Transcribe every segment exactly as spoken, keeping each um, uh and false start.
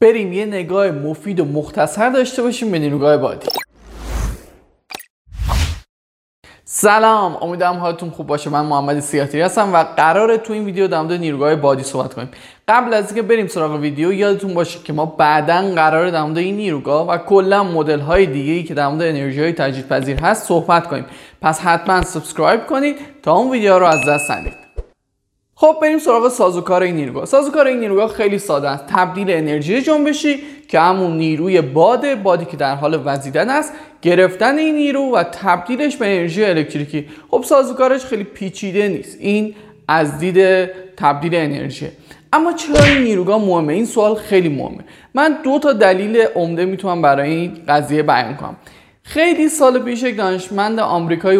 بریم یه نگاه مفید و مختصر داشته باشیم به نیروگاه بادی. سلام، امیدوارم حالتون خوب باشه. من محمد سیاتری هستم و قراره تو این ویدیو در مورد نیروگاه بادی صحبت کنیم. قبل از اینکه بریم سراغ ویدیو، یادتون باشه که ما بعداً قراره در مورد این نیروگاه و کلا مدل های دیگه ای که در مورد انرژی های تجدیدپذیر هست صحبت کنیم. پس حتما سابسکرایب کنید تا اون ویدیو رو از دست ندید. خب بریم سراغ سازوکار این نیروگاه. سازوکار این نیروگاه خیلی ساده است. تبدیل انرژی جنبشی که همون نیروی باده، بادی که در حال وزیدن است، گرفتن این نیرو و تبدیلش به انرژی الکتریکی. خب سازوکارش خیلی پیچیده نیست. این از دید تبدیل انرژیه. اما چرا این نیروگاه مهمه؟ این سوال خیلی مهمه. من دو تا دلیل عمده میتونم برای این قضیه بیان کنم. خیلی سال پیش یک دانشمند آمریکایی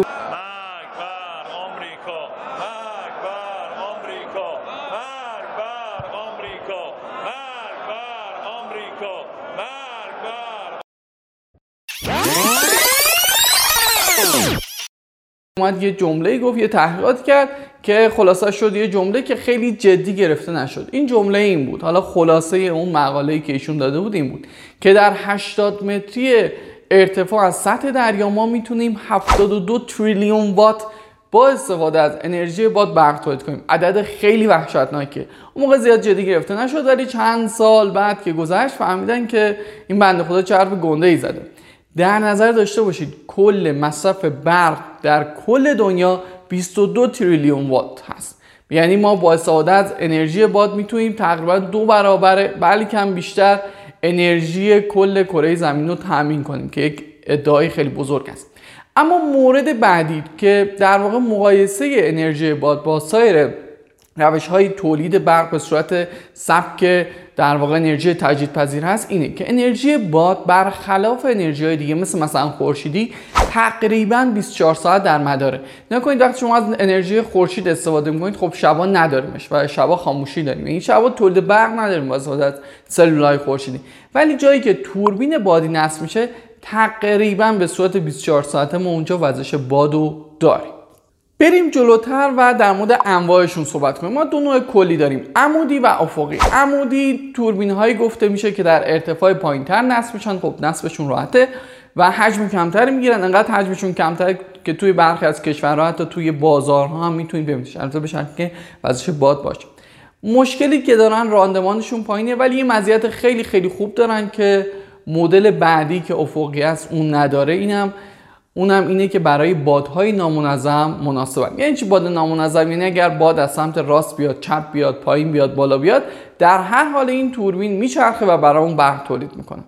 اومد یه جمله گفت، یه تحقیقات کرد که خلاصه شد یه جمله که خیلی جدی گرفته نشد. این جمله این بود، حالا خلاصه اون مقاله‌ای که ایشون داده بود این بود که در هشتاد متری ارتفاع از سطح دریا ما میتونیم هفتاد و دو تریلیون وات با استفاده از انرژی باد برق تولید کنیم. عدد خیلی وحشتناکه. اون موقع زیاد جدی گرفته نشد، ولی چند سال بعد که گذشت فهمیدن که این بنده خدا چه حرف گنده‌ای زده. در نظر داشته باشید کل مصرف برق در کل دنیا بیست و دو تریلیون وات هست. یعنی ما با استفاده از انرژی باد میتونیم تقریبا دو برابر بلکه هم بیشتر انرژی کل کره زمین رو تامین کنیم که یک ادعای خیلی بزرگ است. اما مورد بعدی که در واقع مقایسه انرژی باد با سایر روش های تولید برق به صورت سبک در واقع انرژی تجدیدپذیر هست اینه که انرژی باد برخلاف انرژی های دیگه مثل مثلا خورشیدی تقریبا بیست و چهار ساعت در مداره. نکنید وقتی شما از انرژی خورشید استفاده میکنید، خب شبا نداریمش و شبا خاموشی داریم، این شبا تولید برق نداریم با استفاده از سلولای خورشیدی. ولی جایی که توربین بادی نصب میشه تقریبا به صورت بیست و چهار ساعته ما اونجا وزش بادو داریم. بریم جلوتر و در مورد انواعشون صحبت کنیم. ما دو نوع کلی داریم، عمودی و افقی. عمودی توربین هایی گفته میشه که در ارتفاع پایین تر نصب میشن، خب نصبشون راحته و حجم کمتری میگیرن. انقدر حجمشون کمتر که توی برخی از کشورها حتی توی بازارها هم میتونید ببینید، البته به شرطی که وزش باد باشه. مشکلی که دارن راندمانشون پایینه، ولی یه مزیت خیلی خیلی خوب دارن که مدل بعدی که افقی است اون نداره. اینم اونم اینه که برای بادهای نامنظم مناسبه. یعنی چی باد نامنظم؟ یعنی اگر باد از سمت راست بیاد، چپ بیاد، پایین بیاد، بالا بیاد، در هر حال این توربین میچرخه و برامون برق تولید میکنه.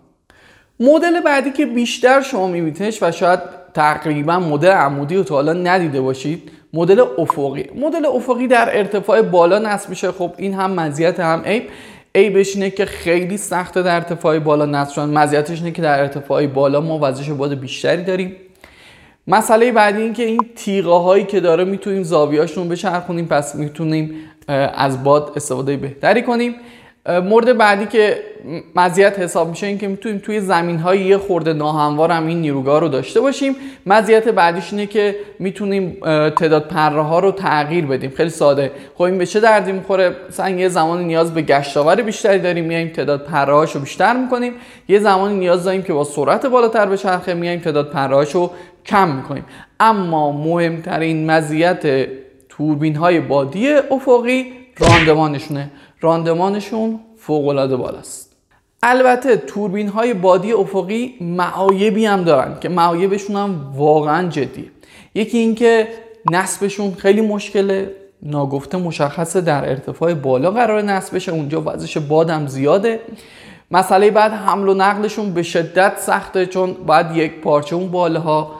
مدل بعدی که بیشتر شما میبینیدش و شاید تقریبا مدل عمودی رو تا حالا ندیده باشید، مدل افقی. مدل افقی در ارتفاع بالا نصب میشه. خب این هم مزیت هم عیب. عیبش اینه که خیلی سخته در ارتفاع بالا نصب شدن. مزیتش اینه که در ارتفاع بالا ما وزش باد بیشتری داریم. مسئله بعدی این که این تیغه هایی که داره میتونیم زاویه‌اشون بچرخونیم، پس میتونیم از باد استفاده بهتری کنیم. مورد بعدی که مزیت حساب میشه این که میتونیم توی زمین های یه خورده ناهموار هم این نیروگاه رو داشته باشیم. مزیت بعدیش اینه که میتونیم تعداد پره ها رو تغییر بدیم. خیلی ساده. خب این به چه دردی میخوره؟ مثلا یه زمان نیاز به گشتاور بیشتری داریم، میایم تعداد پره هاشو بیشتر میکنیم. یه زمان نیاز داریم که با سرعت بالاتر بچرخه، میایم تعداد پره هاشو کم میکنیم. اما مهمترین مزیت توربین های بادی افقی راندمانشونه. راندمانشون فوق‌العاده بالاست. البته توربین های بادی افقی معایبی هم دارن که معایبشون هم واقعا جدیه. یکی اینکه نصبشون خیلی مشکله، ناگفته مشخصه در ارتفاع بالا قرار نصب بشه، اونجا وزش باد هم زیاده. مسئله بعد حمل و نقلشون به شدت سخته، چون باید یک پارچه اون بالاها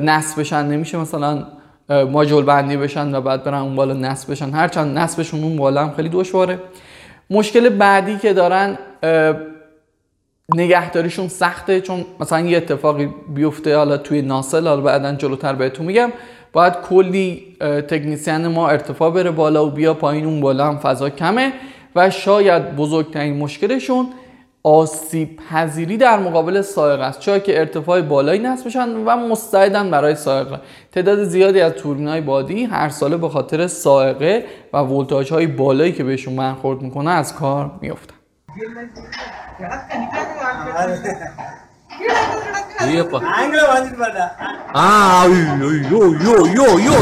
نصب بشن، نمیشه مثلا ماژول بندی بشن و بعد برن اون بالا نصب بشن، هرچند نصبشون اون بالا هم خیلی دشواره. مشکل بعدی که دارن نگهداریشون سخته، چون مثلا یه اتفاقی بیفته، حالا توی ناسل، حالا بعدن جلوتر بهتون میگم، باید کلی تکنیسیان ما ارتفاع بره بالا و بیا پایین، اون بالا هم فضا کمه. و شاید بزرگترین مشکلشون آسیب پذیری در مقابل سائق است، چرا که ارتفاع بالایی نصب میشن و مستعدن برای سائقه. تعداد زیادی از توربین‌های بادی هر ساله به خاطر سائقه و ولتاژهای بالایی که بهشون برخورد میکنه از کار میافتن. ஏப்பா ஆங்கில வாஞ்சிட்டு பாடா ஆ ஐயோ யோ யோ யோ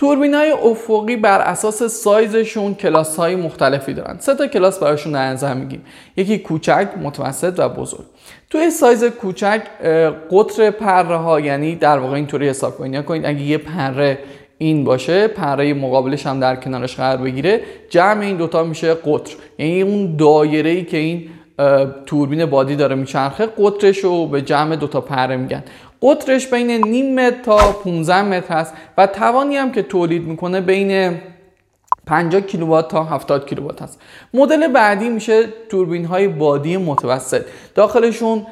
توربینای افقی بر اساس سایزشون کلاس‌های مختلفی دارن. سه تا کلاس براشون در نظر میگیم. یکی کوچک، متوسط و بزرگ. توی سایز کوچک قطر پره‌ها، یعنی در واقع اینطوری حساب کنید. یا کنید اگه یه پره این باشه، پره مقابلش هم در کنارش قرار بگیره، جمع این دوتا میشه قطر. یعنی اون دایره‌ای که این توربین بادی داره میچرخه، قطرش رو به جمع دوتا پره میگن. قطرش بین نیم متر تا پانزده متر است و توانی هم که تولید میکنه بین پنجاه کیلووات تا هفتاد کیلووات است. مدل بعدی میشه توربین های بادی متوسط. داخلشون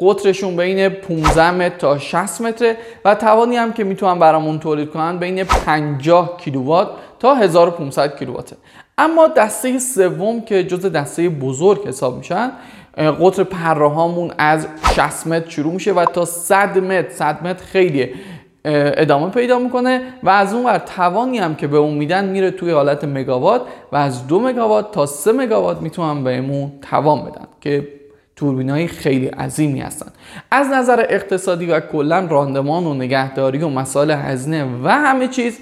قطرشون بین پانزده متر تا شصت متر و توانی هم که میتونن برامون تولید کنن بین پنجاه کیلووات تا هزار و پانصد کیلوواته. اما دسته سوم که جزء دسته بزرگ حساب میشن، قطر پره‌هامون از شصت متر شروع میشه و تا صد متر، صد متر خیلی ادامه پیدا میکنه و از اون ور توانی هم که به اون میدن میره توی حالت مگاوات و از دو مگاوات تا سه مگاوات میتونن بهمون توان بدن که توربینای خیلی عظیمی هستن. از نظر اقتصادی و کلا راندمان و نگهداری و مسائل هزینه و همه چیز،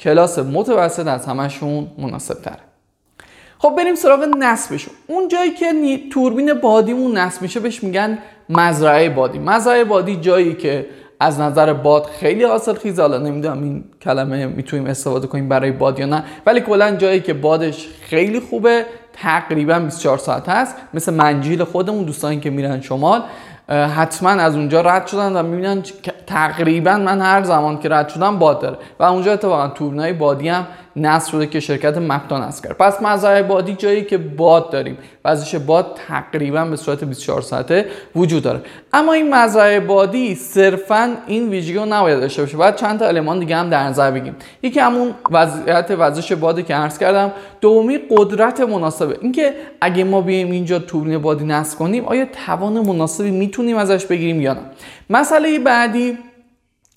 کلاس متوسط از همشون مناسب تره. خب بریم سراغ نصبشون. اون جایی که توربین بادیمون نصب میشه بهش میگن مزرعه بادی. مزرعه بادی جایی که از نظر باد خیلی حاصلخیزه. حالا نمیدونم این کلمه میتونیم استفاده کنیم برای باد یا نه، ولی کلا جایی که بادش خیلی خوبه، تقریبا بیست و چهار ساعت هست، مثل منجیل خودمون. دوستانی که میرن شمال حتما از اونجا رد شدن و میبینن تقریبا من هر زمان که رد شدم باد داره و اونجا اتفاقا توربینای بادی هم نصب شده که شرکت مپتان نصب کرد. پس مزرعه بادی جایی که باد داریم، وزش باد تقریبا به صورت بیست و چهار ساعته وجود داره. اما این مزرعه بادی صرفا این ویژگی رو نباید داشته باشه، باید چند تا المان دیگه هم در نظر بگیریم. یکی همون وضعیت وزش بادی که عرض کردم، دومی قدرت مناسبه. اینکه اگه ما بیایم اینجا توربین بادی نصب کنیم، آیا توان مناسبی میتونیم ازش بگیریم یا نه. مسئله بعدی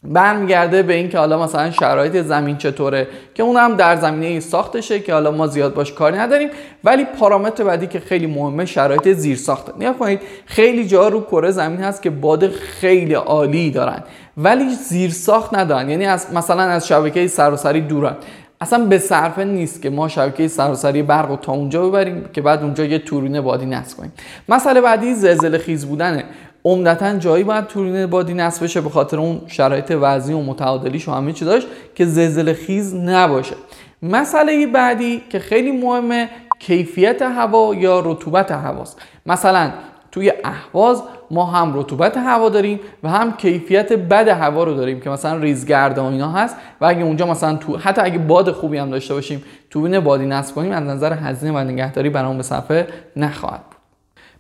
برمیگرده به این که حالا مثلا شرایط زمین چطوره، که اون هم در زمینه ساختشه که حالا ما زیاد باش کاری نداریم. ولی پارامتر بعدی که خیلی مهمه شرایط زیر ساخته. نیا کنید خیلی جا رو کره زمین هست که باد خیلی عالی دارن ولی زیر ساخت ندارن، یعنی از مثلا از شبکه سراسری دورن. اصلا به صرفه نیست که ما شبکه سراسری برق رو تا اونجا ببریم که بعد اونجا یه توربین بادی نصب کنیم. مسئله بعدی زلزله خیز بودنه. عمدتاً جایی باید توربین بادی نصب بشه به خاطر اون شرایط وضعی و متعادلیش و همه چی داشت که زلزله خیز نباشه. مسئله بعدی که خیلی مهمه کیفیت هوا یا رطوبت هواست. مثلا توی اهواز ما هم رطوبت هوا داریم و هم کیفیت بد هوا رو داریم که مثلا ریزگرد و اینا هست و اگه اونجا مثلا تو... حتی اگه باد خوبی هم داشته باشیم توربین بادی نصب کنیم، از نظر هزینه و نگهداری برام به صرفه نخواهد.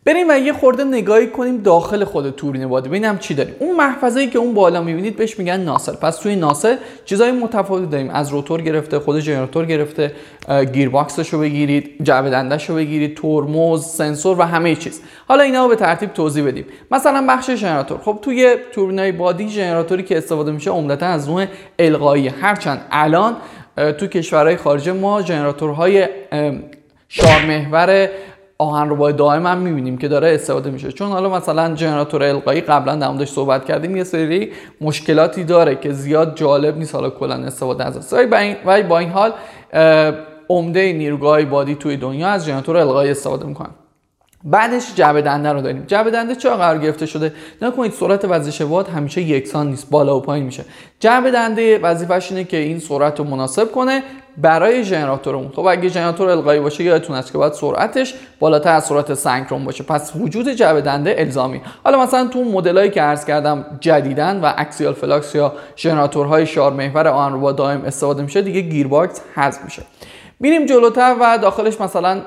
بریم و یه خورده نگاهی کنیم داخل خود توربین بادی، ببینیم چی داریم. اون محفظه‌ای که اون بالا می‌بینید بهش میگن ناصل. پس توی ناصل چیزای متفاوتی داریم، از روتور گرفته، خود ژنراتور گرفته، گیرباکسش رو بگیرید، جعبه دنده‌ش رو بگیرید، ترمز، سنسور و همه چیز. حالا اینا رو به ترتیب توضیح بدیم. مثلا بخش ژنراتور. خب توی توربینای بادی ژنراتوری که استفاده میشه عمدتاً از نوع القایی، هرچند الان تو کشورهای خارجه ما ژنراتورهای شارمحور آهنربای دائم هم می‌بینیم که داره استفاده میشه، چون حالا مثلا ژنراتور القایی قبلا در موردش صحبت کردیم یه سری مشکلاتی داره که زیاد جالب نیست حالا کلا استفاده ازش. ولی با این حال عمده نیروگاه‌های بادی توی دنیا از ژنراتور القایی استفاده میکنن. بعدش جعبه دنده رو داریم. جعبه دنده چه قرار گرفته شده؟ نکنید سرعت وزش باد همیشه یکسان نیست، بالا و پایین میشه. جعبه دنده وظیفه‌ش اینه که این سرعت رو مناسب کنه برای ژنراتورمون. خب اگه ژنراتور القایی باشه یادتون هست که باید سرعتش بالاتر از سرعت سنکرون باشه، پس وجود جعبه دنده الزامی. حالا مثلا تو مدلایی که عرض کردم جدیداً و اکسیال فلاکس یا ژنراتورهای شارمحور آهنربا دائم استفاده میشه دیگه گیرباکس حذف میشه. میریم جلوتر و داخلش مثلا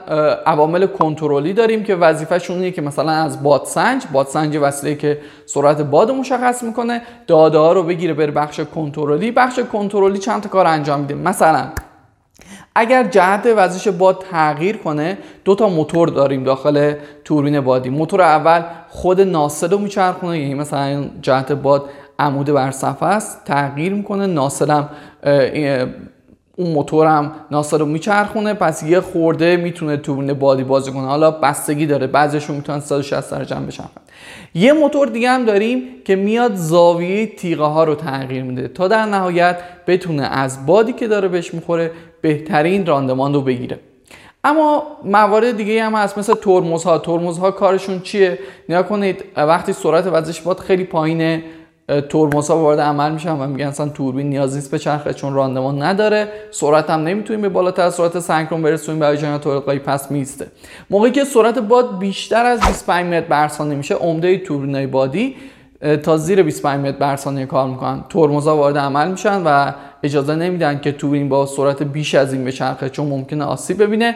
عوامل کنترلی داریم که وظیفه‌شون اینه که مثلا از بادسنج، بادسنج وسیله که سرعت باد مشخص میکنه، داده ها رو بگیره بر بخش کنترلی. بخش کنترلی چند تا کار انجام میده. مثلا اگر جهت وزش باد تغییر کنه، دو تا موتور داریم داخل توربین بادی. موتور اول خود ناسل رو میچرخونه، یعنی مثلا جهت باد عمود بر صفحه است، تغییر میکنه، ناسلم اون موتورم ناسل رو میچرخونه، پس یه خورده میتونه توربین بادی بازی کنه. حالا بستگی داره، بعضیشون میتونن صد و شصت درجه هم بشن. یه موتور دیگه هم داریم که میاد زاویه تیغه ها رو تغییر میده تا در نهایت بتونه از بادی که داره بهش میخوره بهترین راندمان رو بگیره. اما موارد دیگه هم هست، مثل ترمزها. ترمزها کارشون چیه؟ نیا کنید وقتی سرعت وزش باد خیلی پایینه، ترمزها وارد عمل میشن و میگن اصلا توربین نیاز نیست به چرخه چون راندمان نداره، سرعت هم نمیتونیم به بالاتر از سرعت سنکرون برسونیم، برای جریان تلقایی پس میسته. موقعی که سرعت باد بیشتر از بیست و پنج متر بر ثانیه میشه، عمده توربینای بادی تا زیر بیست و پنج متر بر ثانیه کار میکنن. ترمزها وارد عمل میشن و اجازه نمیدن که توربین با سرعت بیش از این بچرخه چون ممکنه آسیب ببینه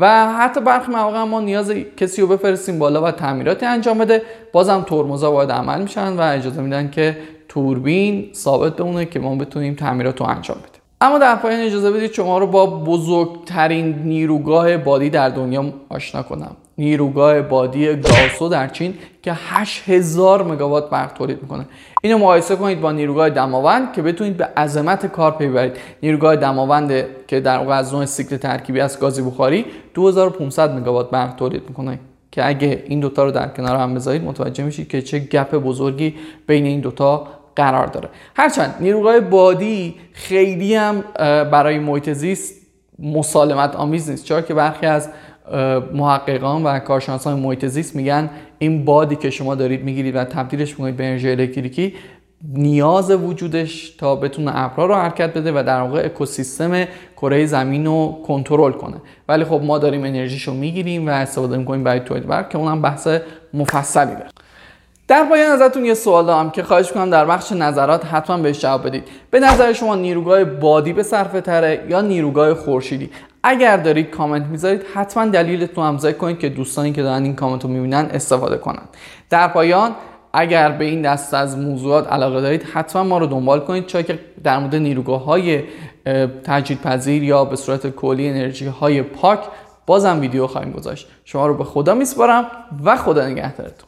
و حتی برخی مواقع ما نیاز کسی رو بفرستیم بالا و تعمیراتی انجام بده، بازم ترمزها وارد عمل میشن و اجازه میدن که توربین ثابت بمونه که ما بتونیم تعمیرات رو انجام بدیم. اما در پایان اجازه بدید شما رو با بزرگترین نیروگاه بادی در دنیا آشنا کنم. نیروگاه بادی گاسو در چین که هشت هزار مگاوات برق تولید میکنه. اینو مقایسه کنید با نیروگاه دماوند که بتونید به عظمت کار پی ببرید. نیروگاه دماوند که در واقع از نوع سیکل ترکیبی از گاز بخاری دو هزار و پانصد مگاوات برق تولید میکنه که اگه این دوتا رو در کنار هم بذارید متوجه میشید که چه گپ بزرگی بین این دوتا قرار داره. هرچند نیروگاه بادی خیلی هم برای محیط زیست مسالمت آمیز نیست، چرا که برخی از محققان و کارشناسان محیط زیست میگن این بادی که شما دارید میگیرید و تبدیلش میکنید به انرژی الکتریکی، نیاز وجودش تا بتونه ابرها رو حرکت بده و در واقع اکوسیستم کره زمین رو کنترل کنه، ولی خب ما داریم انرژیشو میگیریم و استفاده میکنیم برای تولید برق که اونم بحث مفصلی داره. در پایان ازتون یه سوال دارم که خواهش می‌کنم در بخش نظرات حتما بهش جواب بدید. به نظر شما نیروگاه بادی به صرفه تره یا نیروگاه خورشیدی؟ اگر دارید کامنت میذارید حتما دلیلتون هم ذکر کنید که دوستانی که دارن این کامنت رو میبینن استفاده کنن. در پایان اگر به این دسته از موضوعات علاقه دارید حتما ما رو دنبال کنید، چون که در مورد نیروگاه‌های تجدیدپذیر یا به صورت کلی انرژی‌های پاک بازم ویدیو خواهیم گذاشت. شما رو به خدا میسپارم و خدا نگهدارتون.